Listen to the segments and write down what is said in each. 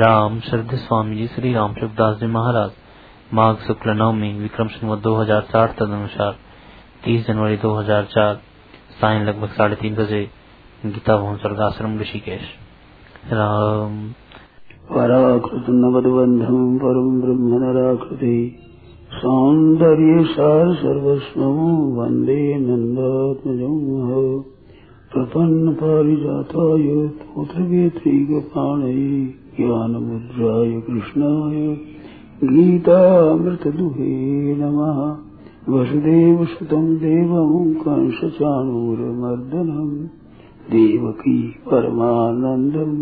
राम श्रद्ध स्वामी जी श्री रामसुखदास जी महाराज माघ शुक्ल नवमी विक्रम संवत 2004 तदनुसार 30 जनवरी 2004 सायं लगभग 3:30 बजे गीता भवन स्वर्धाश्रम ऋषिकेश। राम पराकृतं नवद्वन्द्वं परं ब्रह्म निराकृति सौन्दर्य सार सर्वस्वं वन्दे नन्दात्मजं प्रपन्न पारिजाताय पुत्रवेत्रीगपाणै ज्ञानमुद्राय कृष्णाय गीतामृतदुहे नमः। वसुदेवसुतं देवं कंसचाणूरमर्दनम् देवकी परमानन्दं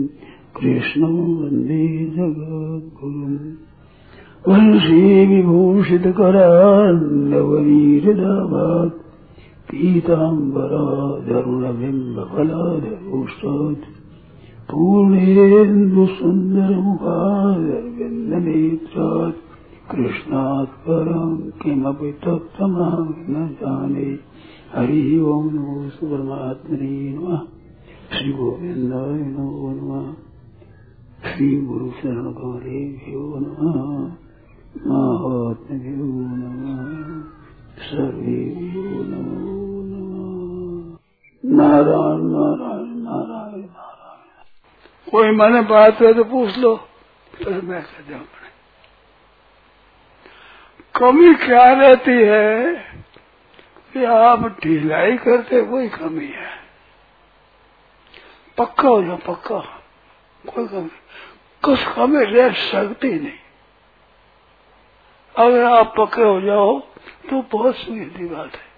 कृष्णं वन्दे जगद्गुरुम्। वंशीविभूषितकरान्नवनीरदाभात् पीताम्बराधरुणबिम्बफलाधरोष्टात् पूर्णेन्दुसुन्दरमुखारविन्दनेत्रात् कृष्णात् परं किमपि तत्त्वमहं न जाने। हरिः ओं नमो परमात्मने नमः। श्री गोविन्दाय नमो नमः। श्री गुरुशरणकमलेभ्यो नमः। महात्म्यभ्यो नमः। सर्वेभ्यो नमो नमः। नारायण नारायण नारायण नारायण। कोई मन बात है तो पूछ लो, फिर मैं कह जाऊंगा। कमी क्या रहती है कि आप ढिलाई करते, वही कमी है। पक्का हो जाओ, पक्का कोई कमी, कुछ कमी रह सकती नहीं। अगर आप पक्के हो जाओ तो बहुत सीधी बात है,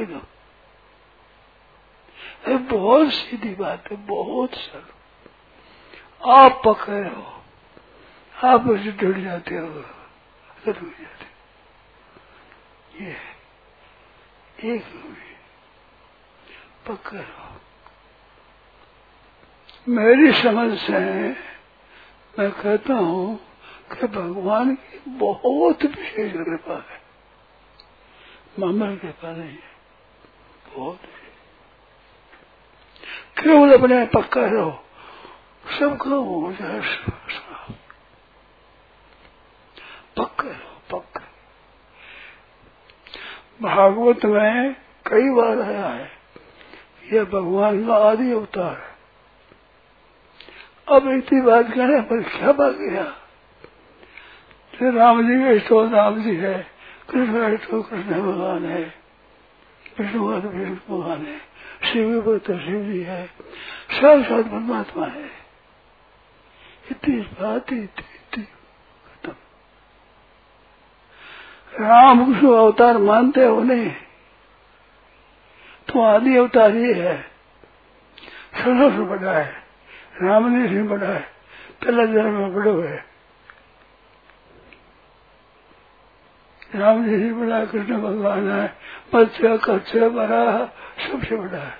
एकदम बहुत सीधी बात है, बहुत सरल। आप पक्के हो, आप उसे जुड़ जाते हो, जाते ये एक पक्का रहो। मेरी समझ से मैं कहता हूँ कि भगवान की बहुत विशेष कृपा है, मामूली कृपा नहीं है, बहुत है। केवल अपने पक्का रहो, सबका हो जाए, पक्का रहो, पक्का। भागवत में कई बार आया है, यह भगवान का आदि अवतार है। अब इतनी बात करें पर क्या बाकी है? तो राम जी का तो राम जी है, कृष्ण का तो कृष्ण भगवान है, विष्णु का तो विष्णु भगवान है, शिव का तो शिव जी है, साक्षात परमात्मा है। इतनी बात इतनी खत्म। रामकृष्ण अवतार मानते हो नहीं तो आदि अवतार ही है, सबसे बड़ा है, रामदेश में बड़ा है, पहला जन्म में बड़े हुए, रामदेश में बड़ा, कृष्ण भगवान है, मत्स्य कच्छ बड़ा सबसे बड़ा है,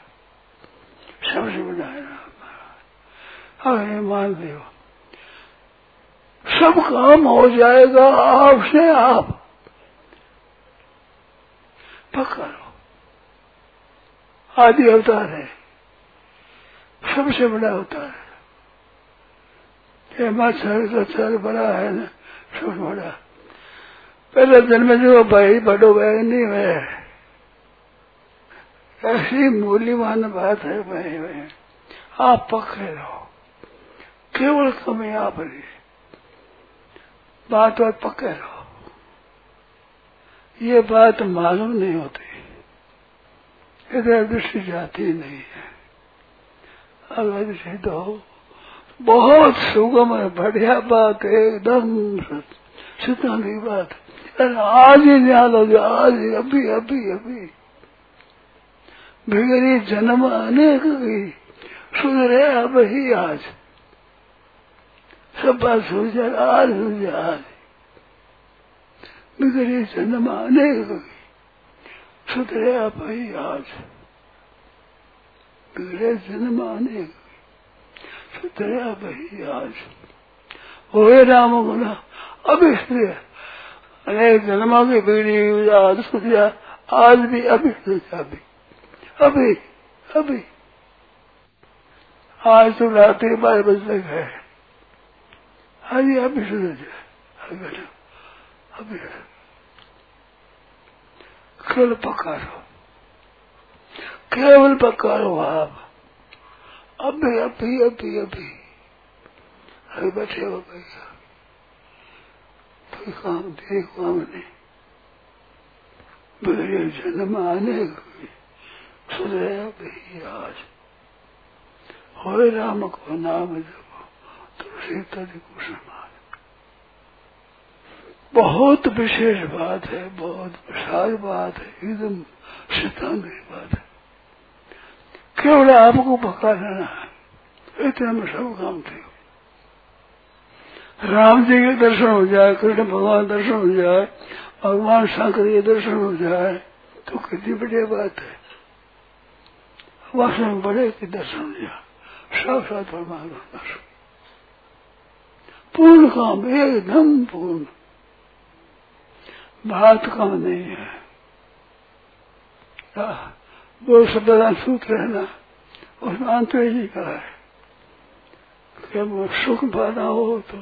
सबसे बड़ा है राम। अगर ये मान दे हो सब काम हो जाएगा आपसे, आप पक्का रहो, आदि अवतार है, सबसे बड़ा अवतार है, मत्स्य बड़ा है ना, सबसे बड़ा। पहले जन्म जो भाई बड़ो भाई नहीं है, ऐसी मूल्यवान बात है भाई में। आप पक्के रहो, केवल कमी आप रही बात, बात पक्के रहो। ये बात मालूम नहीं होती, इधर दृष्टि जाती नहीं है। अगर दृष्टि दो बहुत सुगम है, बढ़िया बात है, एकदम सिद्धांत की बात है। आज ही ध्यान हो जाए, आज ही, अभी अभी अभी। बिगड़ी जन्म अनेक की सुधरे, अब ही आज सब बात सुन जाए, आज सुन जाए, आज बिगड़ी जन्म अनेक की सुधरे, आप ही आज बिगड़े जन्म आने सुधरे, आप ही आज हो राम गुना। अब इसलिए अनेक जन्मा की बिगड़ी आज सुधरा, आज भी अभी सुधरा, अभी अभी अभी। आज तो रात के 12 बजे तक है। हाँ जी, आप भी सो जाए, अभी केवल पकारो, केवल पकारो आप। अभी अभी अभी अभी अभी बैठे हो भैया, कोई काम दे काम नहीं, मेरे जन्म आने सुन रहे भैया। आज हो राम को नाम जपो तुलसी तरि को समान। बहुत विशेष बात है, बहुत विशाल बात है, एकदम सिद्धांत की बात है। केवल आपको पका लेना है, इतना में सब काम ठीक हो। राम जी के दर्शन हो जाए, कृष्ण भगवान दर्शन हो जाए, भगवान शंकर के दर्शन हो जाए तो कितनी बढ़िया बात है। वास्तव में बड़े के दर्शन हो जाए, साक्षात परमात्मा दर्शन, पूर्ण काम, एकदम पूर्ण। बात कम नहीं है, वो सदा सूत्र है ना, उसमें आंतरिक ही का है। सुख पाना हो तो,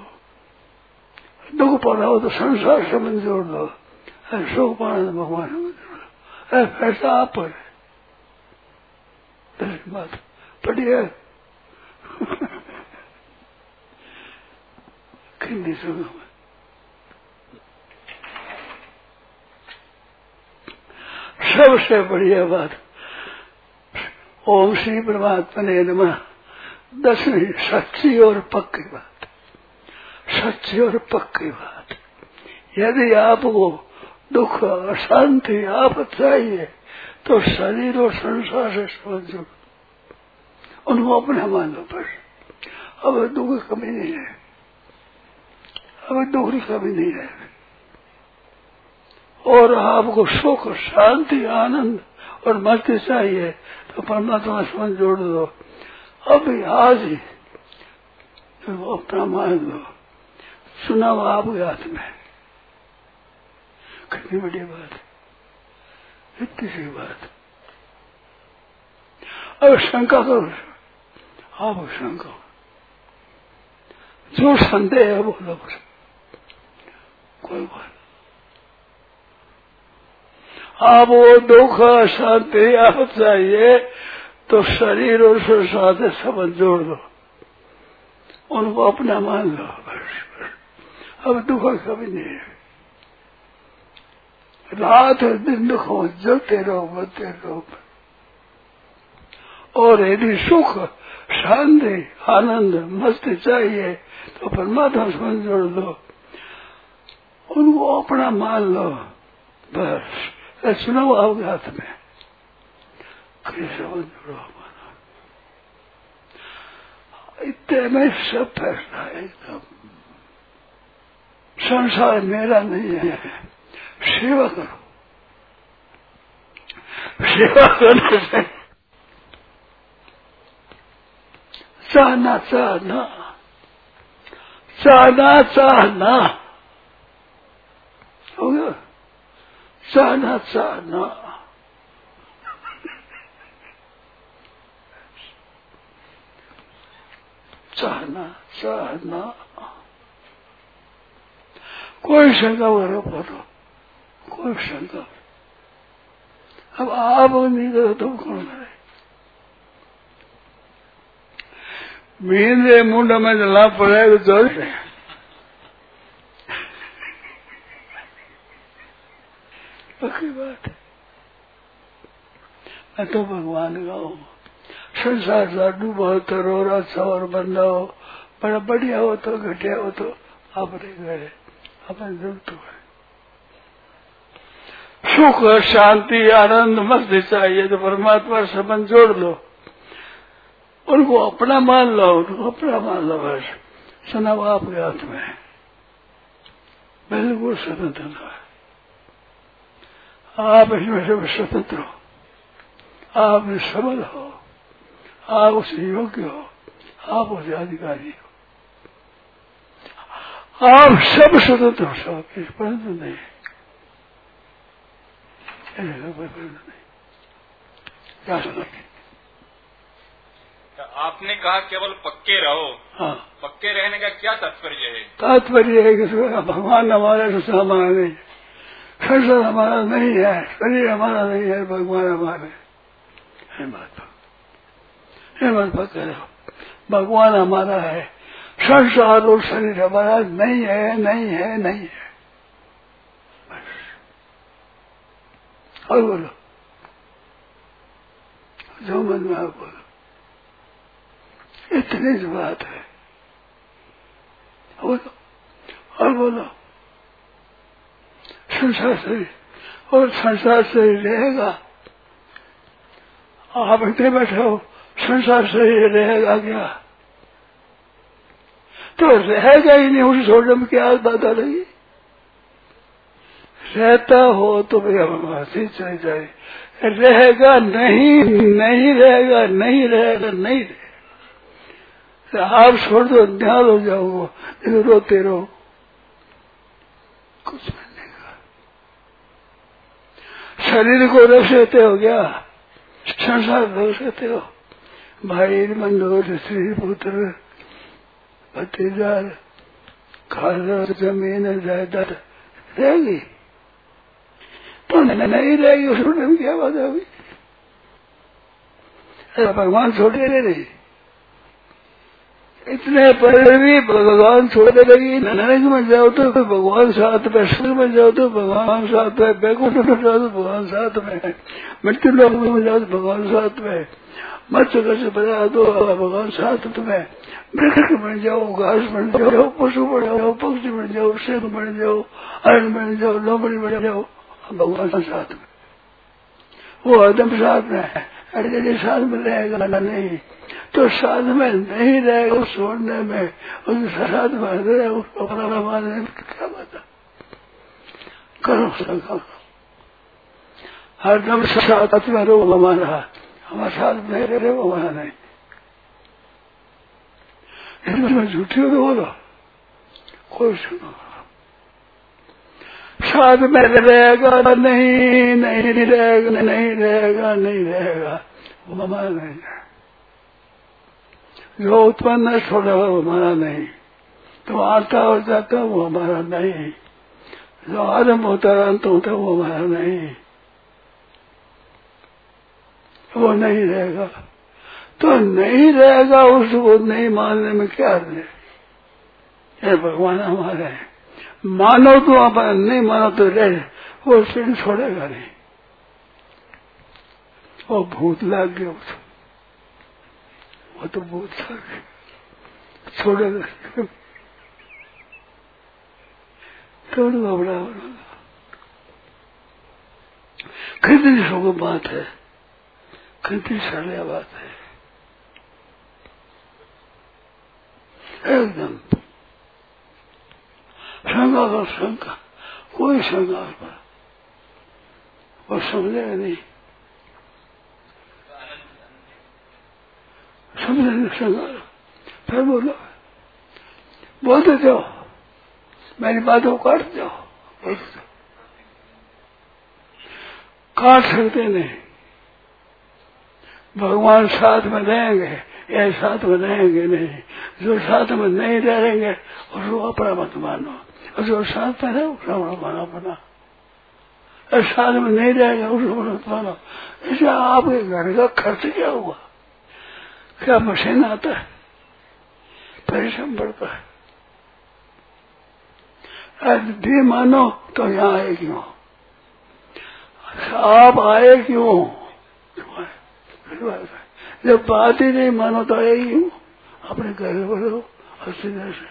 दुख पाना हो तो संसार संबंध जोड़ दो, सुख पाना तो भगवान संबंध जोड़ दो, ऐसा आप पर है। बात बढ़िया किन्नी सुख सबसे बढ़िया बात। ओम श्री परमात्मने नमः। 10वीं सच्ची और पक्की बात, सच्ची और पक्की बात। यदि आपको दुख अशांति आफत चाहिए तो शरीर और संसार से समझो, उनको अपना मानो। पर अब दुख की कमी नहीं है, अब दुख की कमी नहीं है। और आपको सुख शांति आनंद और मस्ती चाहिए तो परमात्मा से जोड़ दो, अभी आज ही तो अपना मान दो। चुनाव आपके हाथ में, कितनी बड़ी बात, इतनी सी बात। अब शंका करो, आप शंका जो संदेह है बोलो, कोई बात। आप वो दुख शांति आफत चाहिए तो शरीर और संसार से संबंध जोड़ दो, उनको अपना मान लो। अब दुख कभी नहीं है, रात और दिन दुखों जलते रहो, बढ़ते रहो। और यदि सुख शांति आनंद मस्ती चाहिए तो परमात्मा संबंध जोड़ दो, उनको अपना मान लो। बस चुनाव आपके हाथ में, कैसे जोड़ो हमारा। इतने में सब फैसला है एकदम। संसार मेरा नहीं है, सेवा करो। सेवा करने से चाहना चाहना चाहना चाहना हो गया, चाहना चाहना। चाहना चाहना कोई शंका करो, बोलो कोई शंका। अब आप नहीं करो तुम कौन करे। मेरे मुंड में जला पड़े तो जल रहे, पक्की बात है। मैं तो भगवान का हूँ, संसार सा डूबा हो तो रो, अच्छा और बंदा हो, बड़ा बढ़िया हो तो घटिया हो तो अपने गए, अपने जरूरत हुए। सुख शांति आनंद मस्ती चाहिए तो परमात्मा संबंध जोड़ लो, उनको अपना मान लो, उनको अपना मान लो। बस सुनाओ आपके हाथ में, बिल्कुल स्वतंत्र है आप, इसमें से स्वतंत्र हो, आप सबल हो, आप उससे योग्य हो, आप उससे अधिकारी हो, आप सब स्वतंत्र हो। सब परंतु नहीं, क्या आपने कहा केवल पक्के रहो। हाँ, पक्के रहने का क्या तात्पर्य है? तात्पर्य है कि भगवान हमारा तो सामान है, शरीर हमारा नहीं है, शरीर हमारा नहीं है, भगवान हमारा है। भगवान हमारा है, संसार और शरीर हमारा नहीं है, नहीं है, नहीं है। और बोलो जो मन में आप बोलो, इतनी सी बात है। बोलो और बोलो, संसार शरीर और संसार शरीर रहेगा। आप इतने बैठे हो, संसार शरीर रहेगा क्या? तो रहेगा ही नहीं, उसे छोड़ने में क्या बात आ रही? रहता हो तो भैया हमारे चले जाए, रहेगा नहीं, नहीं रहेगा, नहीं रहेगा, नहीं रहेगा। आप छोड़ दो, ध्यान हो जाओ, लेकिन रोते रहो, कुछ नहीं रहेगा। शरीर को रख लेते हो क्या? संसार रख लेते हो? भाई बंधु, स्त्री पुत्र, भतीजार, घर, जमीन, जायदाद रहेगी? तो नहीं रहेगी, उसमें भी क्या बात है? अभी भगवान छोड़े नहीं, इतने पर भी भगवान छोड़े लगी। नरक में जाओ तो भगवान साथ में, स्वर्ग में जाओ तो भगवान साथ में, बैकुंठ में जाओ तो भगवान साथ में, मृत्यु लोक में जाओ तो भगवान साथ में, मत्स्य से बजा दो भगवान साथ में, मृग बन जाओ, घास बन जाओ, पशु बन जाओ, पक्षी बन जाओ, शेख बन जाओ, अरण बन जाओ, लोमड़ी बन जाओ, भगवान साथ में। वो आदम साथ में है, अरे साथ में रहेगा ना? नहीं, तो साथ में नहीं रहेगा। छोड़ने में उसके साथ में उसको अपना मानने में क्या बता? करो संकल्प, हरदम साथ में रहो। हमारा हमारे साथ में रहे, वो हमारा नहीं। इसमें झूठी हो तो बोलो, कोई सुनो। साथ में रहेगा नहीं, नहीं रहेगा, नहीं रहेगा, नहीं रहेगा, वो हमारा नहीं है। जो उत्पन्न छोड़ा हुआ वो हमारा नहीं, तो आता और जाता वो हमारा नहीं, जो आरम्भ होता अंत होता वो हमारा नहीं, वो नहीं रहेगा। तो नहीं रहेगा, उसको नहीं मानने में क्या है? ये भगवान हमारे हैं, मानो तो आप, नहीं मानो तो रहे, वो फिर छोड़ेगा नहीं। वो भूत लग गया, वो तो भूत लग गया, छोड़ेगा। कौन घबरा? कितनी शोक बात है, कितनी सरल बात है। एकदम शंका कर, शंका, कोई शंका पर वो समझेगा नहीं, समझेगा शंका। फिर बोलो, बोलते जाओ, मेरी बातों को काट जाओ, बोलते जाओ। काट सकते नहीं, भगवान साथ में रहेंगे, ये साथ में रहेंगे नहीं। जो साथ में नहीं रहेंगे उसको अपना मत मानो, जो साथ में रहे उसका मानो अपना, साथ में नहीं रहेगा उसको मत मानो। जैसे आपके घर का खर्च क्या हुआ? क्या मशीन आता है? परिश्रम पड़ता है। आज भी मानो तो यहाँ आए क्यों? आप आए क्यों? जब बात ही नहीं मानो तो आए क्यों? अपने घर बोलो, अच्छी तरह से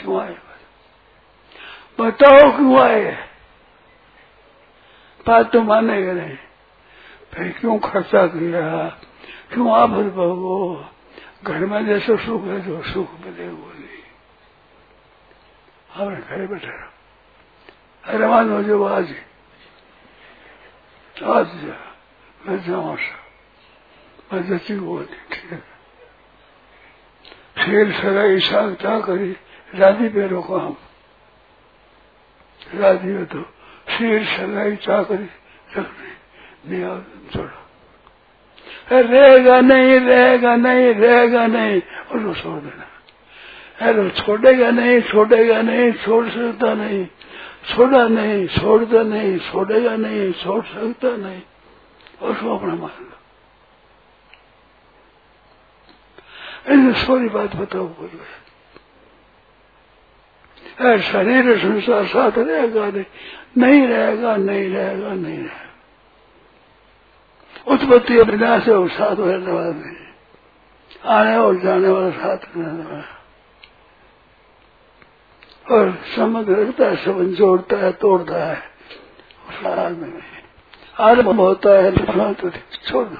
क्यों आए? बताओ क्यों आए? बात तो मानेगा नहीं, फिर क्यों खर्चा किया? क्यों आप भोगो? घर में जैसे सुख है, जो सुख मिले वो नहीं, अपने घर बैठे रहो, हैरान हो जाओ। आज आज मैं जाऊँ, मैं जची हुआ ठीक है, खेल सराई शांग क्या करी, राधी पे रोको। हम राधी हो तो शेर सराई चाह करी रखने, नहीं छोड़ो। रहेगा नहीं रहेगा नहीं रहेगा नहीं, उसको छोड़ देना। अरे छोड़ेगा नहीं छोड़ेगा नहीं, छोड़ सकता नहीं, छोड़ा नहीं, छोड़ता नहीं, छोड़ेगा नहीं, छोड़ सकता नहीं, उसको अपना मान लो। सारी बात बताओ कोई। अरे शरीर संसार साथ रहेगा नहीं रहेगा नहीं रहेगा नहीं रहेगा, उत्पत्ति विनाश है और साथ रहने वाला नहीं, आने और जाने वाला साथ रहने वाला, और समझ रखता है, समझ जोड़ता है तोड़ता है, सारा में नहीं। आरम्भ होता है तो छोड़ दो,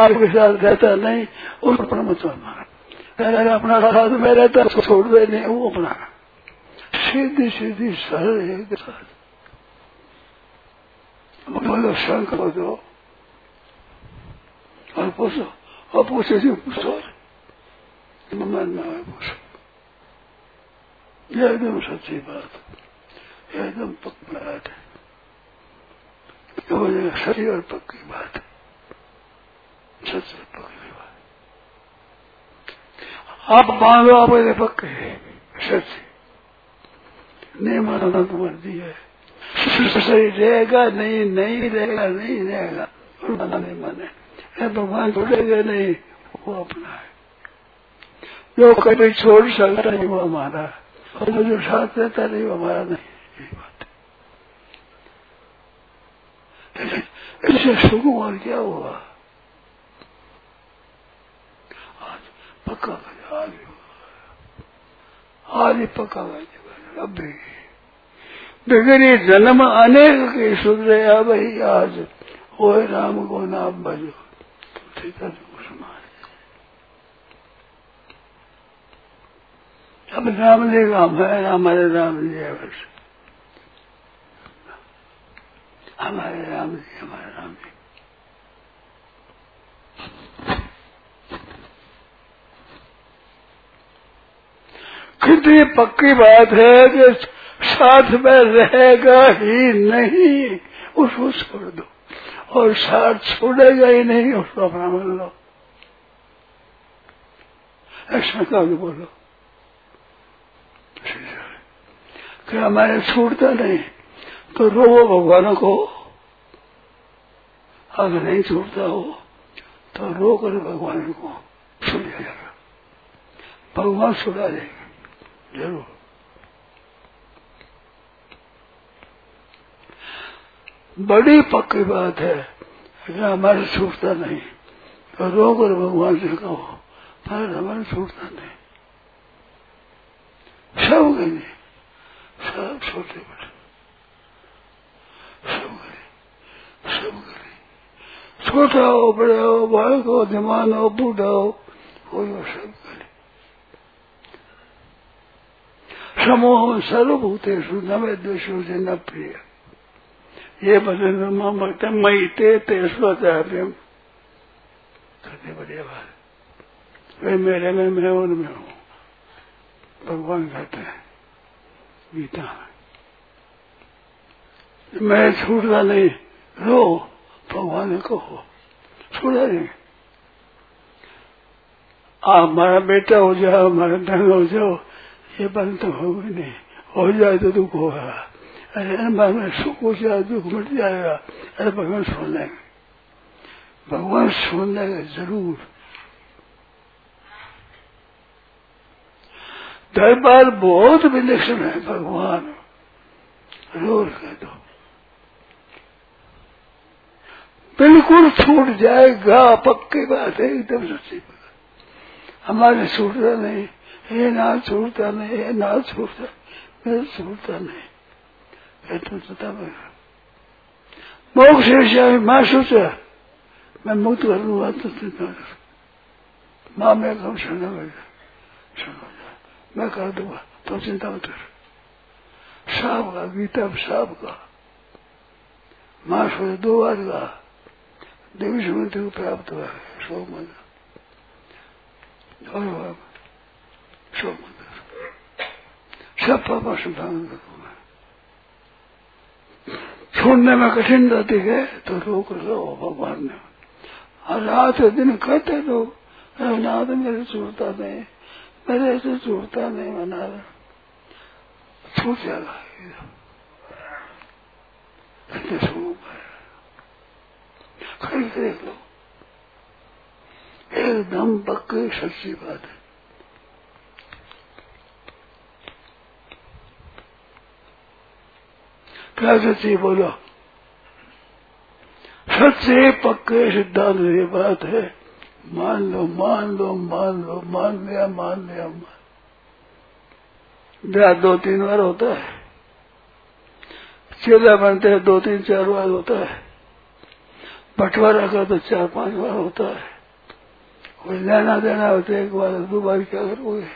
आर के साथ रहता नहीं उन पर मत मारो, अपना साथ में रहता है छोड़ दे नहीं, वो अपना सीधी सीधी सरल एक साथ बोलो, शंख बजो और पूछो, और पूछे जी पूछो मन में आए पूछो, यह एकदम सच्ची बात, यह एकदम पक्की बात है, सही और पक्की बात है, सच पक्की बात। आप मान लो, आप पक्के सच, नहीं मानो ना तो मर्जी है। शरीर रहेगा नहीं नहीं रहेगा नहीं रहेगा, नहीं माने भगवान छोड़ेगा नहीं, वो अपना है जो कभी छोड़ सकता नहीं वो हमारा, और वो जो साथ रहता नहीं वो हमारा नहीं। इससे सुकून और क्या हुआ? आज पक्का गया, आज ही पक्का गया। अब भी बिगड़ी जन्म अनेक की सुधरे अब ही आज, हो राम को नाम बजो ठीक है। अब राम जी काम है, हमारे राम जी है, बस हमारे राम जी, हमारे राम जी। कितनी पक्की बात है कि साथ में रहेगा ही नहीं, उसको छोड़ दो, और साथ छोड़ेगा ही नहीं उसको अपना मान लो। ऐसा क्या बोलो कि हमारे छूटता नहीं तो रोवो भगवानों को, अगर नहीं छूटता हो तो रो कर भगवान को छुड़ जाएगा, भगवान छुड़ा देगा जरूर। बड़ी पक्की बात है कि हमारे छूटता नहीं तो रोग और भगवान से कहो, पर हमारे छूटता नहीं। सब गए सब छोटे बड़े सब गए, सब गए, छोटा हो बड़ा हो, बालक हो, जवान हो, बूढ़ा हो, कोई हो, सब गए। समूह सर्वभूतेषु नवेद्वेषु न प्रिय, ये बदलते मई तेस्वचार्यम करते, बढ़िया बात। वे मेरे में मैं उनमें हूँ, भगवान कहते हैं गीता में। मैं छूटता नहीं रो, भगवान को हो छूटा नहीं। आप हमारा बेटा हो जाओ, हमारा ढंग हो जाओ, ये बात तो होगी नहीं, हो जाए तो दुख होगा। अरे मन में सुख हो जाए दुख मिट जाएगा, अरे भगवान सुन लेंगे, भगवान सुन लेंगे जरूर। दरबार बहुत विलक्षण है, भगवान जरूर कह दो बिल्कुल छूट जाएगा, पक्की बात है, एकदम सच्ची बात। हमारे छूटता नहीं है, ना छूटता नहीं है, ना छूटता मेरा छूटता नहीं, मोक्ष माँ सोचा मैं मुक्त कर लूंगा तो माँ मैं कम सुना मैं कर दूंगा, तो चिंता मत कर। साहब का गीता साहब का माँ सोचा दो बार का देवी सुमति को प्राप्त हुआ है, शोक मंदिर शोक मंदिर सब पापा संभाल करूंगा। छोड़ने में कठिन रहती है तो रोक लो, भगवान ने और रात दिन कहते रहो, रघुनाथ मेरे छूटता नहीं, मेरे ऐसे छूटता नहीं, मना छूट जाएगा। खरीद देख लो, एकदम पक्की सच्ची बात है। क्या सच्ची बोलो? सच्चे पक्के सिद्धांत ये बात है। मान लो, मान लो, मान लो, मान लिया, मान लिया, मान। ब्याह 2-3 बार होता है, चेला बनते हैं 2-3-4 बार होता है, बंटवारा का तो 4-5 बार होता है, कोई लेना देना होता है 1 बार 2 बार। क्या करोगे?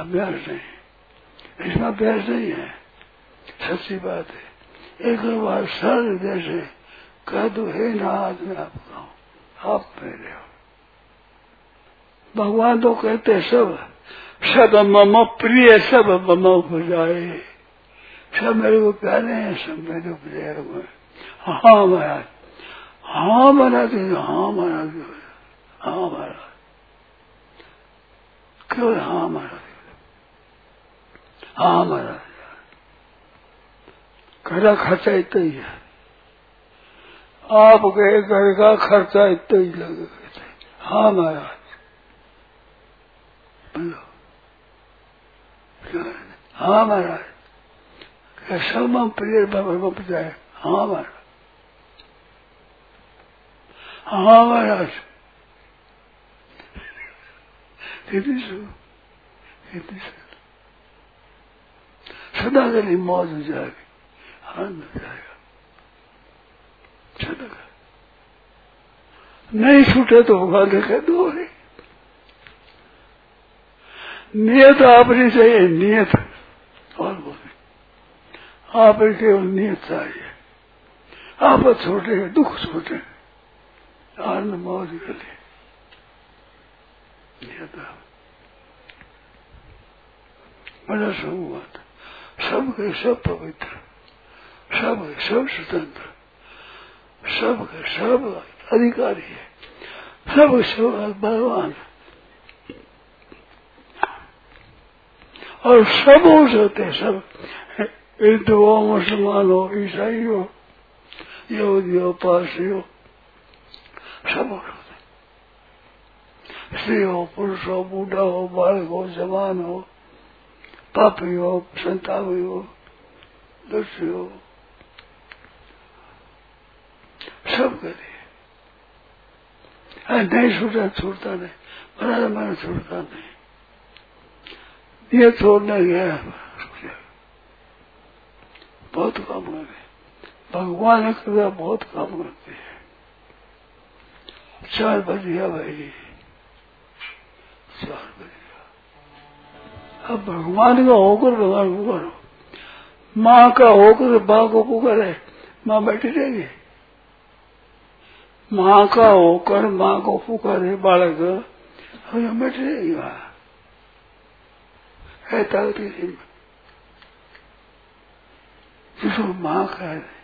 अभ्यास नहीं, इसमें अभ्यास नहीं है, सच्ची बात है। एक बार सर जैसे कह दो, हे नाथ मैं आपका हूं, आप मेरे हो। भगवान तो कहते सब सब मम प्रिय, सब मम हो जाए, सब मेरे को प्यारे हैं, सब मेरे को प्रिय हुए। हाँ महाराज, हाँ महाराज, हाँ महाराज, हाँ महाराज, केवल हाँ महाराज, हाँ महाराज। घर खर्चा इतना ही है, आपके घर का खर्चा इतना ही लगेगा। हाँ महाराज, हाँ महाराज, सब प्रिय जाए। हाँ महाराज, हाँ महाराज, सदा के लिए मौज हो जाएगी, आनंद हो जाएगा। सदा का नहीं छूटे तो भगवान ने कह दो, नियत आपने चाहिए, नियत और बोले आपने केवल नियत चाहिए। आप छोटे दुख छोटे आनंद मौज के लिए बड़ा समूह, सबके सब पवित्र, सबके सब स्वतंत्र, सबके सब अधिकारी है, सबके सब बलवान, और सब हो सकते, सब हिंदू हो, मुसलमान हो, ईसाई हो, यहूदी हो, पारसी हो, सब हो सकते। स्त्री हो, पुरुष हो, बूढ़ा हो, बालक हो, जवान हो, पापी हो, संतापी हो, दुष्ट हो, सब करे। नहीं छूटा, छूटता नहीं, बना मैंने छूटता नहीं, ये छोड़ने गया बहुत काम करे। भगवान कृपा बहुत काम करते हैं। 4 बज गया भाई, 4 बज गया। अब भगवान का होकर भगवान को करो, माँ का होकर बा को पुकारे, माँ बैठी रहेगी। माँ का होकर माँ को पुकारे बालक, हम बैठ रहेगी वहाँ, है ताकत की हिम्मत। जिसको माँ कह रहे